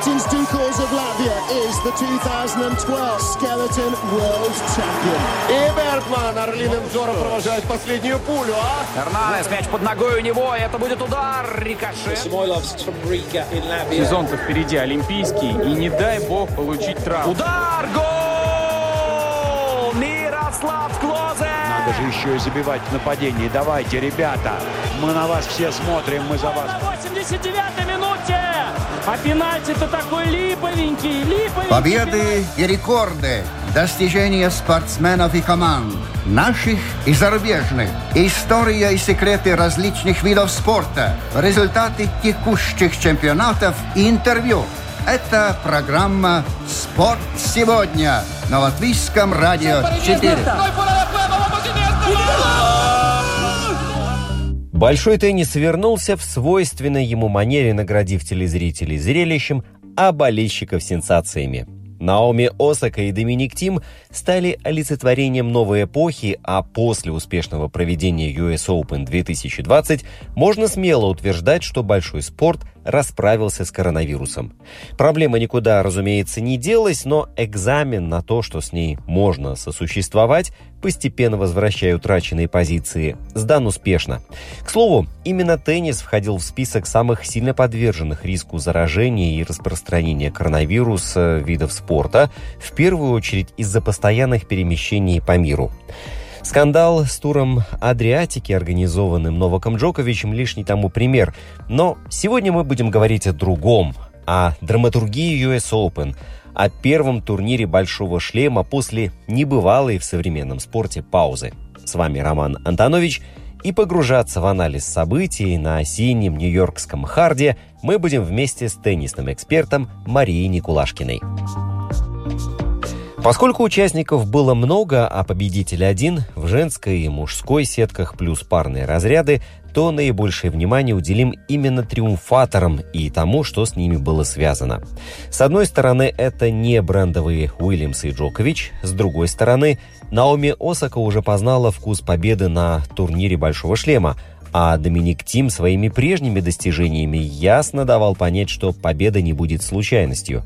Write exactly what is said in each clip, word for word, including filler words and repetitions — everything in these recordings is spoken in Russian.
Martins Dukals of Latvia is the две тысячи twelve Skeleton World Champion. И Бергман орлиным взором провожает последнюю пулю, а? Эрнанес, мяч под ногой у него, это будет удар, рикошет. Сезон-то впереди олимпийский, и не дай бог получить травму. Удар, гол! Мирослав Клозе! Надо же еще и забивать в нападении. Давайте, ребята, мы на вас все смотрим, мы за вас. На восемьдесят девятой минуте! А пенальти-то такой липовенький, липовенький. Победы и рекорды, достижения спортсменов и команд, наших и зарубежных, история и секреты различных видов спорта, результаты текущих чемпионатов и интервью. Это программа «Спорт сегодня» на Латвийском радио четыре. Большой теннис вернулся в свойственной ему манере, наградив телезрителей зрелищем, а болельщиков сенсациями. Наоми Осака и Доминик Тим стали олицетворением новой эпохи, а после успешного проведения ю эс оупен две тысячи двадцать можно смело утверждать, что большой спорт расправился с коронавирусом. Проблема никуда, разумеется, не делась, но экзамен на то, что с ней можно сосуществовать, постепенно возвращая утраченные позиции, сдан успешно. К слову, именно теннис входил в список самых сильно подверженных риску заражения и распространения коронавируса видов спорта, в первую очередь из-за постоянных перемещений по миру. Скандал с туром «Адриатики», организованным Новаком Джоковичем, лишний тому пример. Но сегодня мы будем говорить о другом, о драматургии ю эс оупен, о первом турнире «Большого шлема» после небывалой в современном спорте паузы. С вами Роман Антонович, и погружаться в анализ событий на осеннем нью-йоркском харде мы будем вместе с теннисным экспертом Марией Никулашкиной. Поскольку участников было много, а победитель один, в женской и мужской сетках плюс парные разряды, то наибольшее внимание уделим именно триумфаторам и тому, что с ними было связано. С одной стороны, это не брендовые Уильямс и Джокович, с другой стороны, Наоми Осака уже познала вкус победы на турнире «Большого шлема», а Доминик Тим своими прежними достижениями ясно давал понять, что победа не будет случайностью.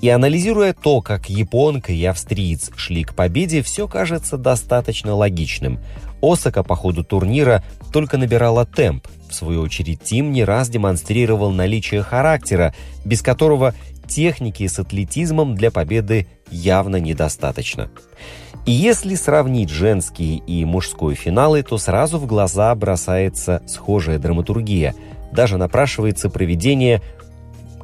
И анализируя то, как японка и австриец шли к победе, все кажется достаточно логичным. Осака по ходу турнира только набирала темп. В свою очередь Тим не раз демонстрировал наличие характера, без которого техники с атлетизмом для победы явно недостаточно. И если сравнить женские и мужской финалы, то сразу в глаза бросается схожая драматургия. Даже напрашивается проведение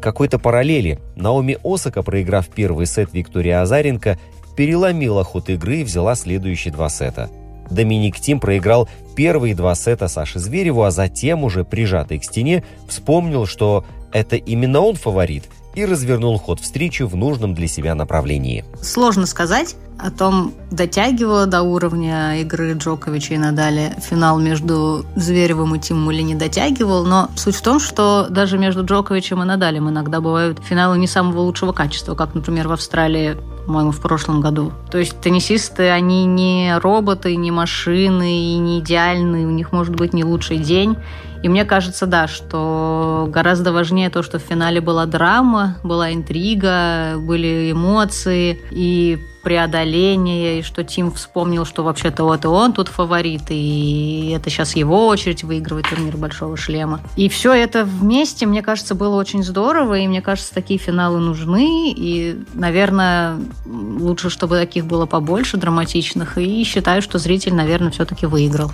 какой-то параллели. Наоми Осака, проиграв первый сет Виктории Азаренко, переломила ход игры и взяла следующие два сета. Доминик Тим проиграл первые два сета Саше Звереву, а затем, уже прижатый к стене, вспомнил, что это именно он фаворит, и развернул ход встречи в нужном для себя направлении. Сложно сказать о том, дотягивала до уровня игры Джоковича и Надаля финал между Зверевым и Тимом или не дотягивал, но суть в том, что даже между Джоковичем и Надалем иногда бывают финалы не самого лучшего качества, как, например, в Австралии, по-моему, в прошлом году. То есть теннисисты, они не роботы, не машины, и не идеальны, у них может быть не лучший день. И мне кажется, да, что гораздо важнее то, что в финале была драма, была интрига, были эмоции и преодоление, и что Тим вспомнил, что вообще-то вот и он тут фаворит, и это сейчас его очередь выигрывать турнир «Большого шлема». И все это вместе, мне кажется, было очень здорово, и мне кажется, такие финалы нужны, и, наверное, лучше, чтобы таких было побольше драматичных, и считаю, что зритель, наверное, все-таки выиграл.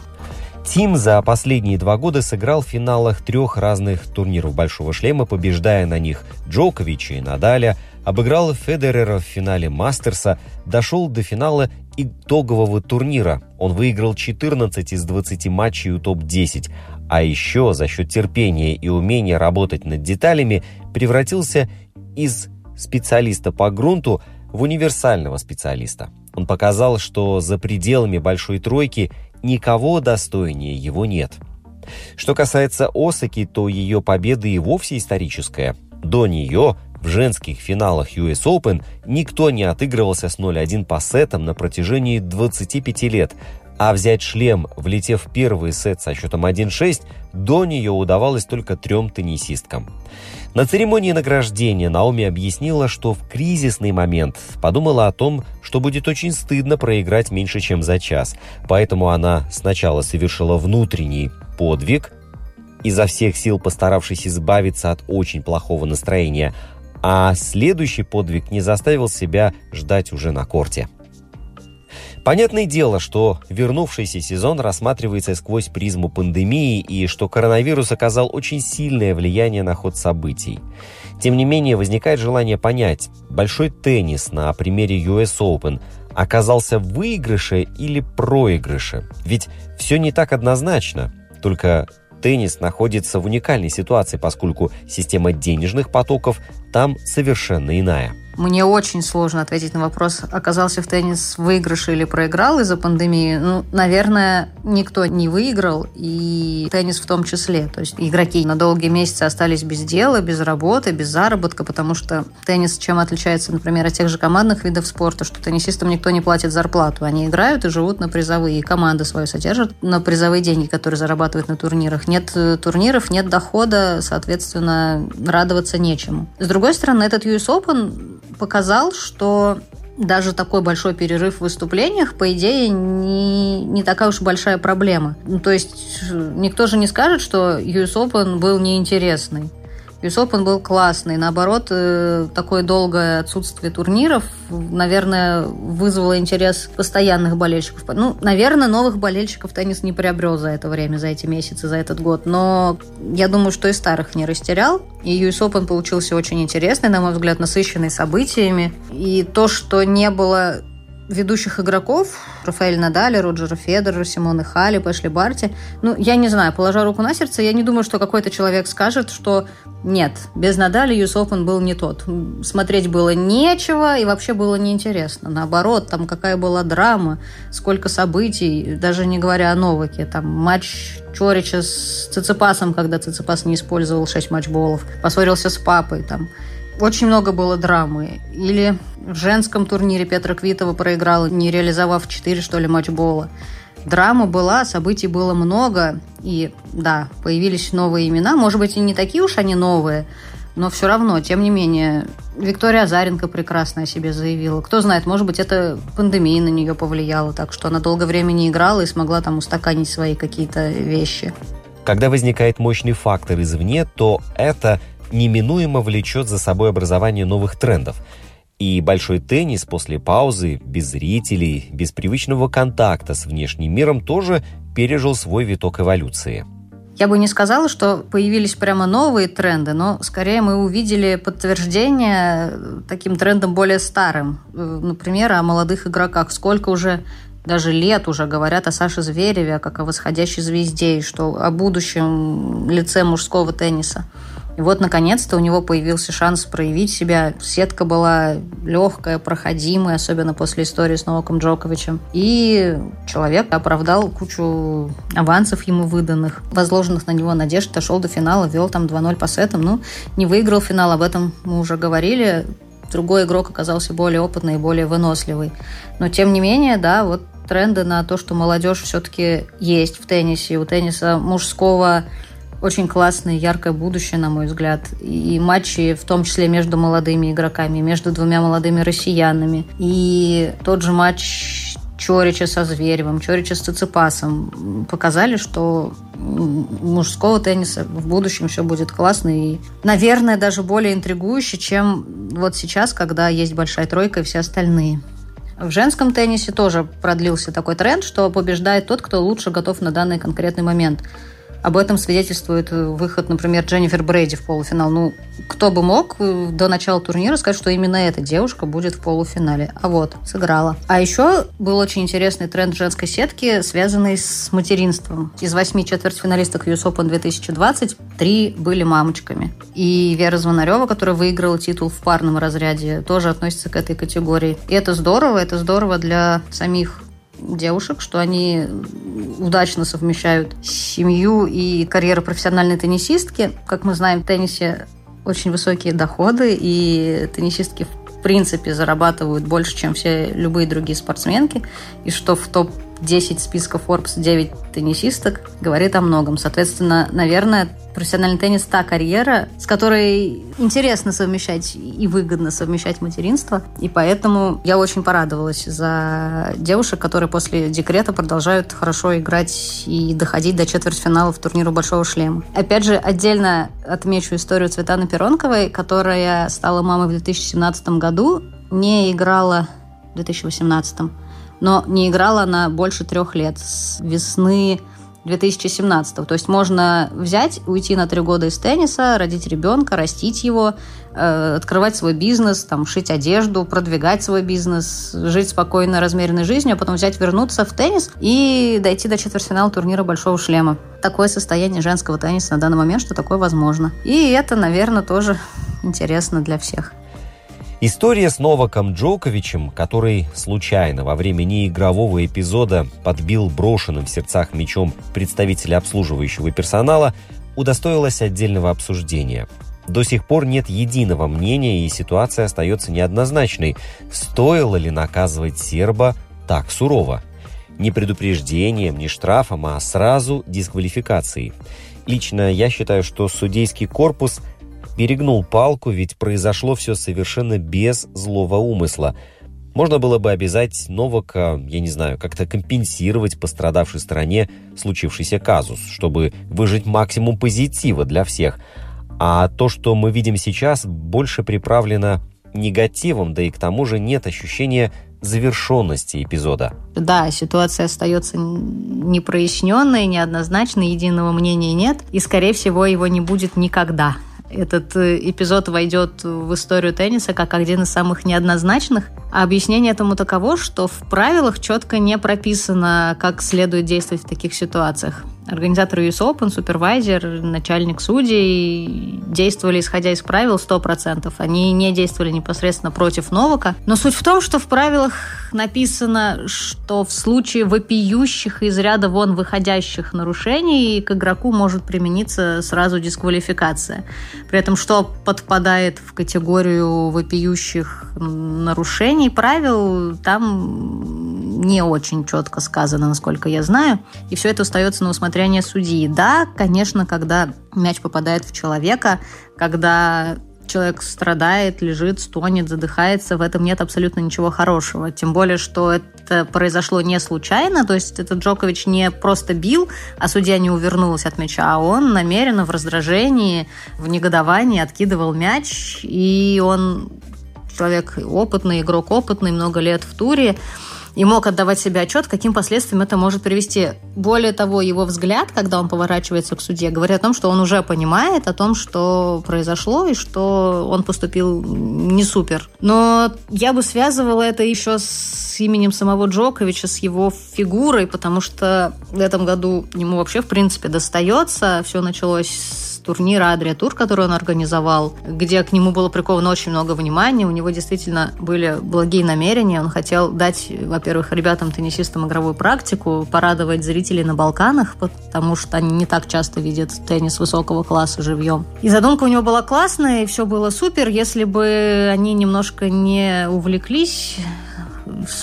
Тим за последние два года сыграл в финалах трех разных турниров «Большого шлема», побеждая на них Джоковича и Надаля, обыграл Федерера в финале Мастерса, дошел до финала итогового турнира. Он выиграл четырнадцать из двадцати матчей у топ десять, а еще за счет терпения и умения работать над деталями превратился из специалиста по грунту в универсального специалиста. Он показал, что за пределами «Большой тройки» никого достойнее его нет. Что касается Осаки, то ее победа и вовсе историческая. До нее в женских финалах ю эс оупен никто не отыгрывался с ноль один по сетам на протяжении двадцати пяти лет, а взять шлем, влетев в первый сет со счетом один шесть, до нее удавалось только трем теннисисткам. На церемонии награждения Наоми объяснила, что в кризисный момент подумала о том, что будет очень стыдно проиграть меньше, чем за час. Поэтому она сначала совершила внутренний подвиг, изо всех сил постаравшись избавиться от очень плохого настроения, а следующий подвиг не заставил себя ждать уже на корте. Понятное дело, что вернувшийся сезон рассматривается сквозь призму пандемии и что коронавирус оказал очень сильное влияние на ход событий. Тем не менее, возникает желание понять, большой теннис на примере ю эс оупен оказался в выигрыше или проигрыше. Ведь все не так однозначно, только теннис находится в уникальной ситуации, поскольку система денежных потоков там совершенно иная. Мне очень сложно ответить на вопрос, оказался в теннис выигрыш или проиграл из-за пандемии. Ну, наверное, никто не выиграл, и теннис в том числе. То есть игроки на долгие месяцы остались без дела, без работы, без заработка, потому что теннис чем отличается, например, от тех же командных видов спорта, что теннисистам никто не платит зарплату. Они играют и живут на призовые, и команды свою содержат на призовые деньги, которые зарабатывают на турнирах. Нет турниров, нет дохода, соответственно, радоваться нечему. С другой стороны, этот ю эс оупен... показал, что даже такой большой перерыв в выступлениях, по идее, не, не такая уж большая проблема. Ну, то есть никто же не скажет, что ю эс оупен был неинтересный. ю эс оупен был классный. Наоборот, такое долгое отсутствие турниров, наверное, вызвало интерес постоянных болельщиков. Ну, наверное, новых болельщиков теннис не приобрел за это время, за эти месяцы, за этот год. Но я думаю, что и старых не растерял. И ю эс оупен получился очень интересный, на мой взгляд, насыщенный событиями. И то, что не было ведущих игроков, Рафаэля Надаля, Роджера Федерера, Симоны Халеп, Эшли Барти. Ну, я не знаю, положа руку на сердце, я не думаю, что какой-то человек скажет, что нет, без Надаля ю эс оупен был не тот. Смотреть было нечего и вообще было неинтересно. Наоборот, там какая была драма, сколько событий, даже не говоря о Новаке. Там матч Чорича с Циципасом, когда Циципас не использовал шесть матчболов, поссорился с папой, там. Очень много было драмы. Или в женском турнире Петра Квитова проиграла, не реализовав четыре, что ли, матчбола. Драма была, событий было много. И да, появились новые имена. Может быть, и не такие уж они новые, но все равно, тем не менее, Виктория Азаренко прекрасно о себе заявила. Кто знает, может быть, это пандемия на нее повлияла, так что она долгое время не играла и смогла там устаканить свои какие-то вещи. Когда возникает мощный фактор извне, то это неминуемо влечет за собой образование новых трендов. И большой теннис после паузы, без зрителей, без привычного контакта с внешним миром тоже пережил свой виток эволюции. Я бы не сказала, что появились прямо новые тренды, но скорее мы увидели подтверждение таким трендом более старым. Например, о молодых игроках. Сколько уже... Даже лет уже говорят о Саше Звереве, как о восходящей звезде, и что о будущем лице мужского тенниса. И вот, наконец-то, у него появился шанс проявить себя. Сетка была легкая, проходимая, особенно после истории с Новаком Джоковичем. И человек оправдал кучу авансов ему выданных, возложенных на него надежд, дошел до финала, вел там два ноль по сетам. Ну, не выиграл финал, об этом мы уже говорили. Другой игрок оказался более опытный и более выносливый. Но, тем не менее, да, вот тренды на то, что молодежь все-таки есть в теннисе. У тенниса мужского очень классное, яркое будущее, на мой взгляд. И матчи, в том числе, между молодыми игроками, между двумя молодыми россиянами. И тот же матч Чорича со Зверевым, Чорича с Циципасом показали, что мужского тенниса в будущем все будет классно и, наверное, даже более интригующе, чем вот сейчас, когда есть большая тройка и все остальные. В женском теннисе тоже продлился такой тренд, что побеждает тот, кто лучше готов на данный конкретный момент. Об этом свидетельствует выход, например, Дженнифер Брейди в полуфинал. Ну, кто бы мог до начала турнира сказать, что именно эта девушка будет в полуфинале. А вот, сыграла. А еще был очень интересный тренд женской сетки, связанный с материнством. Из восьми четвертьфиналисток ю эс оупен две тысячи двадцать три были мамочками. И Вера Звонарева, которая выиграла титул в парном разряде, тоже относится к этой категории. И это здорово, это здорово для самих девушек, что они удачно совмещают семью и карьеру профессиональной теннисистки. Как мы знаем, в теннисе очень высокие доходы, и теннисистки в принципе зарабатывают больше, чем все любые другие спортсменки, и что в топ десять списков Forbes, девять теннисисток, говорит о многом. Соответственно, наверное, профессиональный теннис – та карьера, с которой интересно совмещать и выгодно совмещать материнство. И поэтому я очень порадовалась за девушек, которые после декрета продолжают хорошо играть и доходить до четвертьфиналов турнира «Большого шлема». Опять же, отдельно отмечу историю Цветаны Пиронковой, которая стала мамой в две тысячи семнадцатом году, не играла в две тысячи восемнадцатом, но не играла она больше трех лет, с весны две тысячи семнадцатого. То есть можно взять, уйти на три года из тенниса, родить ребенка, растить его, открывать свой бизнес, там, шить одежду, продвигать свой бизнес, жить спокойно, размеренной жизнью, а потом взять, вернуться в теннис и дойти до четвертьфинала турнира «Большого шлема». Такое состояние женского тенниса на данный момент, что такое возможно. И это, наверное, тоже интересно для всех. История с Новаком Джоковичем, который случайно во время неигрового эпизода подбил брошенным в сердцах мячом представителя обслуживающего персонала, удостоилась отдельного обсуждения. До сих пор нет единого мнения, и ситуация остается неоднозначной. Стоило ли наказывать серба так сурово? Не предупреждением, не штрафом, а сразу дисквалификацией. Лично я считаю, что судейский корпус перегнул палку, ведь произошло все совершенно без злого умысла. Можно было бы обязать Новака, я не знаю, как-то компенсировать пострадавшей стороне случившийся казус, чтобы выжать максимум позитива для всех. А то, что мы видим сейчас, больше приправлено негативом, да и к тому же нет ощущения завершенности эпизода. Да, ситуация остается непроясненной, неоднозначной, единого мнения нет, и, скорее всего, его не будет никогда. Этот эпизод войдет в историю тенниса как один из самых неоднозначных. А объяснение этому таково, что в правилах четко не прописано, как следует действовать в таких ситуациях. Организаторы ю эс Open, супервайзер, начальник судей действовали, исходя из правил, сто процентов. Они не действовали непосредственно против Новака. Но суть в том, что в правилах написано, что в случае вопиющих из ряда вон выходящих нарушений к игроку может примениться сразу дисквалификация. При этом что подпадает в категорию вопиющих нарушений правил, там не очень четко сказано, насколько я знаю. И все это остается на усмотрение судьи. Да, конечно, когда мяч попадает в человека, когда человек страдает, лежит, стонет, задыхается, в этом нет абсолютно ничего хорошего. Тем более, что это произошло не случайно, то есть этот Джокович не просто бил, а судья не увернулась от мяча, а он намеренно в раздражении, в негодовании откидывал мяч, и он человек опытный, игрок опытный, много лет в туре, и мог отдавать себе отчет, каким последствиям это может привести. Более того, его взгляд, когда он поворачивается к судье, говорит о том, что он уже понимает о том, что произошло и что он поступил не супер. Но я бы связывала это еще с именем самого Джоковича, с его фигурой, потому что в этом году ему вообще, в принципе, достается. Все началось с турнира «Адриатика», который он организовал, где к нему было приковано очень много внимания. У него действительно были благие намерения. Он хотел дать, во-первых, ребятам-теннисистам игровую практику, порадовать зрителей на Балканах, потому что они не так часто видят теннис высокого класса живьем. И задумка у него была классная, и все было супер, если бы они немножко не увлеклись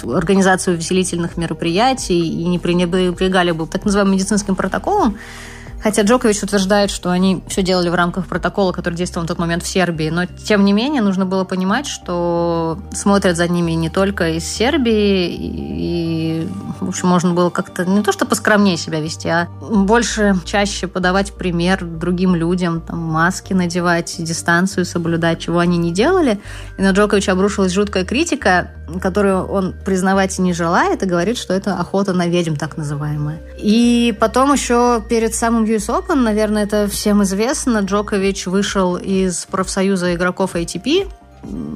организацию увеселительных мероприятий и не пренебрегали бы так называемым медицинским протоколом. Хотя Джокович утверждает, что они все делали в рамках протокола, который действовал на тот момент в Сербии. Но, тем не менее, нужно было понимать, что смотрят за ними не только из Сербии. И, в общем, можно было как-то не то что поскромнее себя вести, а больше, чаще подавать пример другим людям, там, маски надевать, дистанцию соблюдать, чего они не делали. И на Джоковича обрушилась жуткая критика, которую он признавать не желает, и говорит, что это охота на ведьм, так называемая. И потом еще перед самым ю эс Open, наверное, это всем известно, Джокович вышел из профсоюза игроков эй ти пи,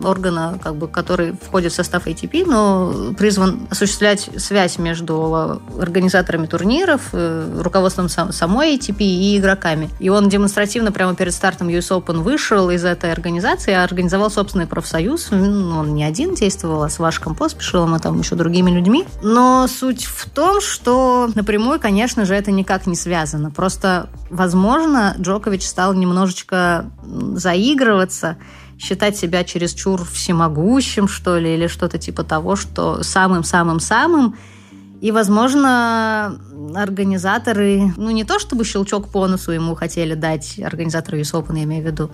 органа, как бы, который входит в состав эй ти пи, но призван осуществлять связь между организаторами турниров, руководством сам, самой эй ти пи и игроками. И он демонстративно прямо перед стартом ю эс Open вышел из этой организации, организовал собственный профсоюз. Он не один действовал, а с Вашком Поспешилом и там еще другими людьми. Но суть в том, что напрямую, конечно же, это никак не связано. Просто, возможно, Джокович стал немножечко заигрываться, считать себя чересчур всемогущим, что ли, или что-то типа того, что самым-самым-самым, И, возможно, организаторы, ну, не то чтобы щелчок по носу ему хотели дать, организаторы ю эс Оупен, я имею в виду,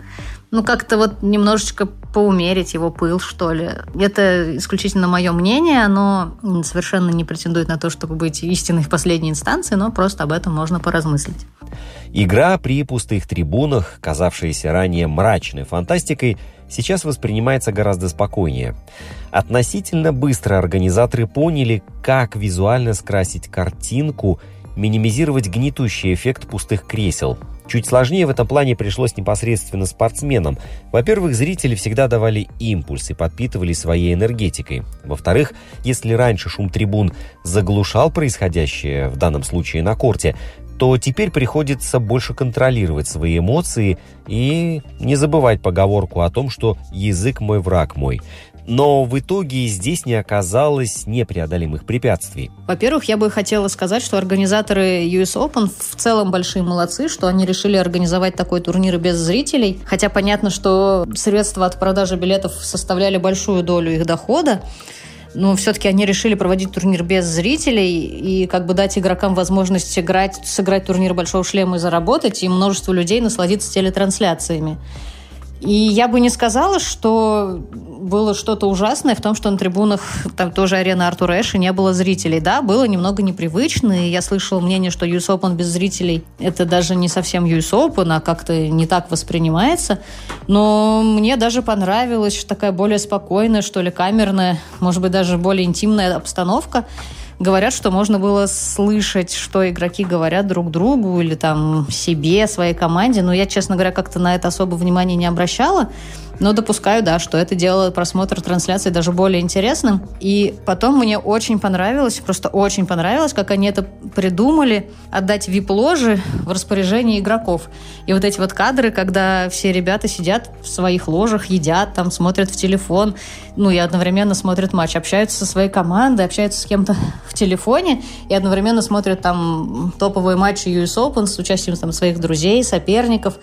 ну, как-то вот немножечко поумерить его пыл, что ли. Это исключительно мое мнение, оно совершенно не претендует на то, чтобы быть истинной в последней инстанции, но просто об этом можно поразмыслить. Игра при пустых трибунах, казавшаяся ранее мрачной фантастикой, сейчас воспринимается гораздо спокойнее. Относительно быстро организаторы поняли, как визуально скрасить картинку, минимизировать гнетущий эффект пустых кресел. Чуть сложнее в этом плане пришлось непосредственно спортсменам. Во-первых, зрители всегда давали импульс и подпитывали своей энергетикой. Во-вторых, если раньше шум трибун заглушал происходящее, в данном случае на корте, то теперь приходится больше контролировать свои эмоции и не забывать поговорку о том, что «язык мой, враг мой». Но в итоге здесь не оказалось непреодолимых препятствий. Во-первых, я бы хотела сказать, что организаторы ю эс Оупен в целом большие молодцы, что они решили организовать такой турнир без зрителей. Хотя понятно, что средства от продажи билетов составляли большую долю их дохода. Но все-таки они решили проводить турнир без зрителей и как бы дать игрокам возможность играть, сыграть турнир Большого шлема и заработать, и множество людей насладиться телетрансляциями. И я бы не сказала, что было что-то ужасное в том, что на трибунах, там тоже арена Артура Эша, не было зрителей. Да, было немного непривычно, и я слышала мнение, что ю эс Оупен без зрителей – это даже не совсем ю эс Оупен, а как-то не так воспринимается. Но мне даже понравилась такая более спокойная, что ли, камерная, может быть, даже более интимная обстановка. Говорят, что можно было слышать, что игроки говорят друг другу или там себе, своей команде. Но я, честно говоря, как-то на это особо внимания не обращала. Но допускаю, да, что это делало просмотр трансляции даже более интересным. И потом мне очень понравилось, просто очень понравилось, как они это придумали, отдать ви ай пи-ложи в распоряжение игроков. И вот эти вот кадры, когда все ребята сидят в своих ложах, едят, там, смотрят в телефон, ну и одновременно смотрят матч, общаются со своей командой, общаются с кем-то в телефоне и одновременно смотрят там топовые матчи ю эс Оупен с участием там своих друзей, соперников,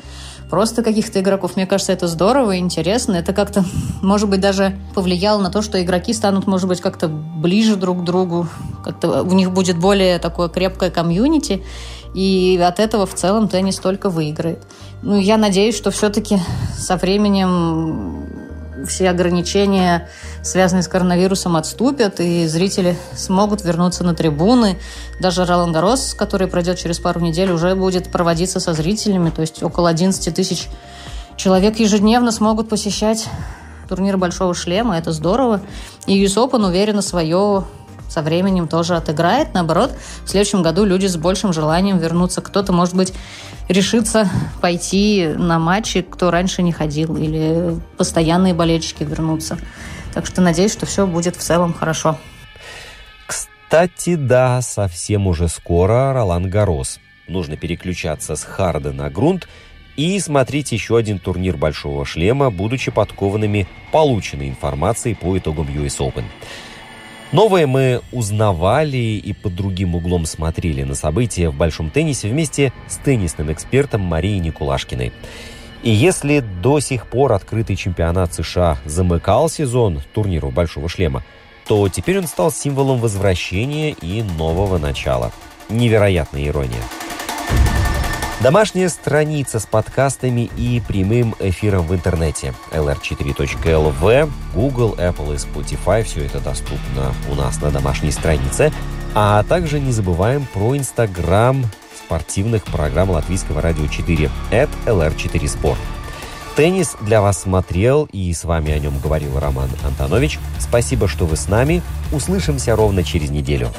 просто каких-то игроков. Мне кажется, это здорово и интересно. Это как-то, может быть, даже повлияло на то, что игроки станут, может быть, как-то ближе друг к другу. Как-то у них будет более такое крепкое комьюнити. И от этого в целом теннис только выиграет. Ну, я надеюсь, что все-таки со временем все ограничения, связанные с коронавирусом, отступят, и зрители смогут вернуться на трибуны. Даже Ролан Гаррос, который пройдет через пару недель, уже будет проводиться со зрителями. То есть около одиннадцать тысяч человек ежедневно смогут посещать турнир Большого шлема. Это здорово. И ю эс Оупен уверенно свое со временем тоже отыграет. Наоборот, в следующем году люди с большим желанием вернутся. Кто-то, может быть, решится пойти на матчи, кто раньше не ходил, или постоянные болельщики вернутся. Так что надеюсь, что все будет в целом хорошо. Кстати, да, совсем уже скоро Ролан Гаррос. Нужно переключаться с харда на грунт и смотреть еще один турнир Большого шлема, будучи подкованными полученной информацией по итогам ю эс Оупен. Новое мы узнавали и под другим углом смотрели на события в большом теннисе вместе с теннисным экспертом Марией Никулашкиной. И если до сих пор открытый чемпионат США замыкал сезон турниров Большого шлема, то теперь он стал символом возвращения и нового начала. Невероятная ирония. Домашняя страница с подкастами и прямым эфиром в интернете. эл эр четыре точка эл ви, Google, Apple и Spotify. Все это доступно у нас на домашней странице. А также не забываем про Instagram спортивных программ Латвийского радио четыре. эт эл эр четыре спорт. Теннис для вас смотрел и с вами о нем говорил Роман Антонович. Спасибо, что вы с нами. Услышимся ровно через неделю.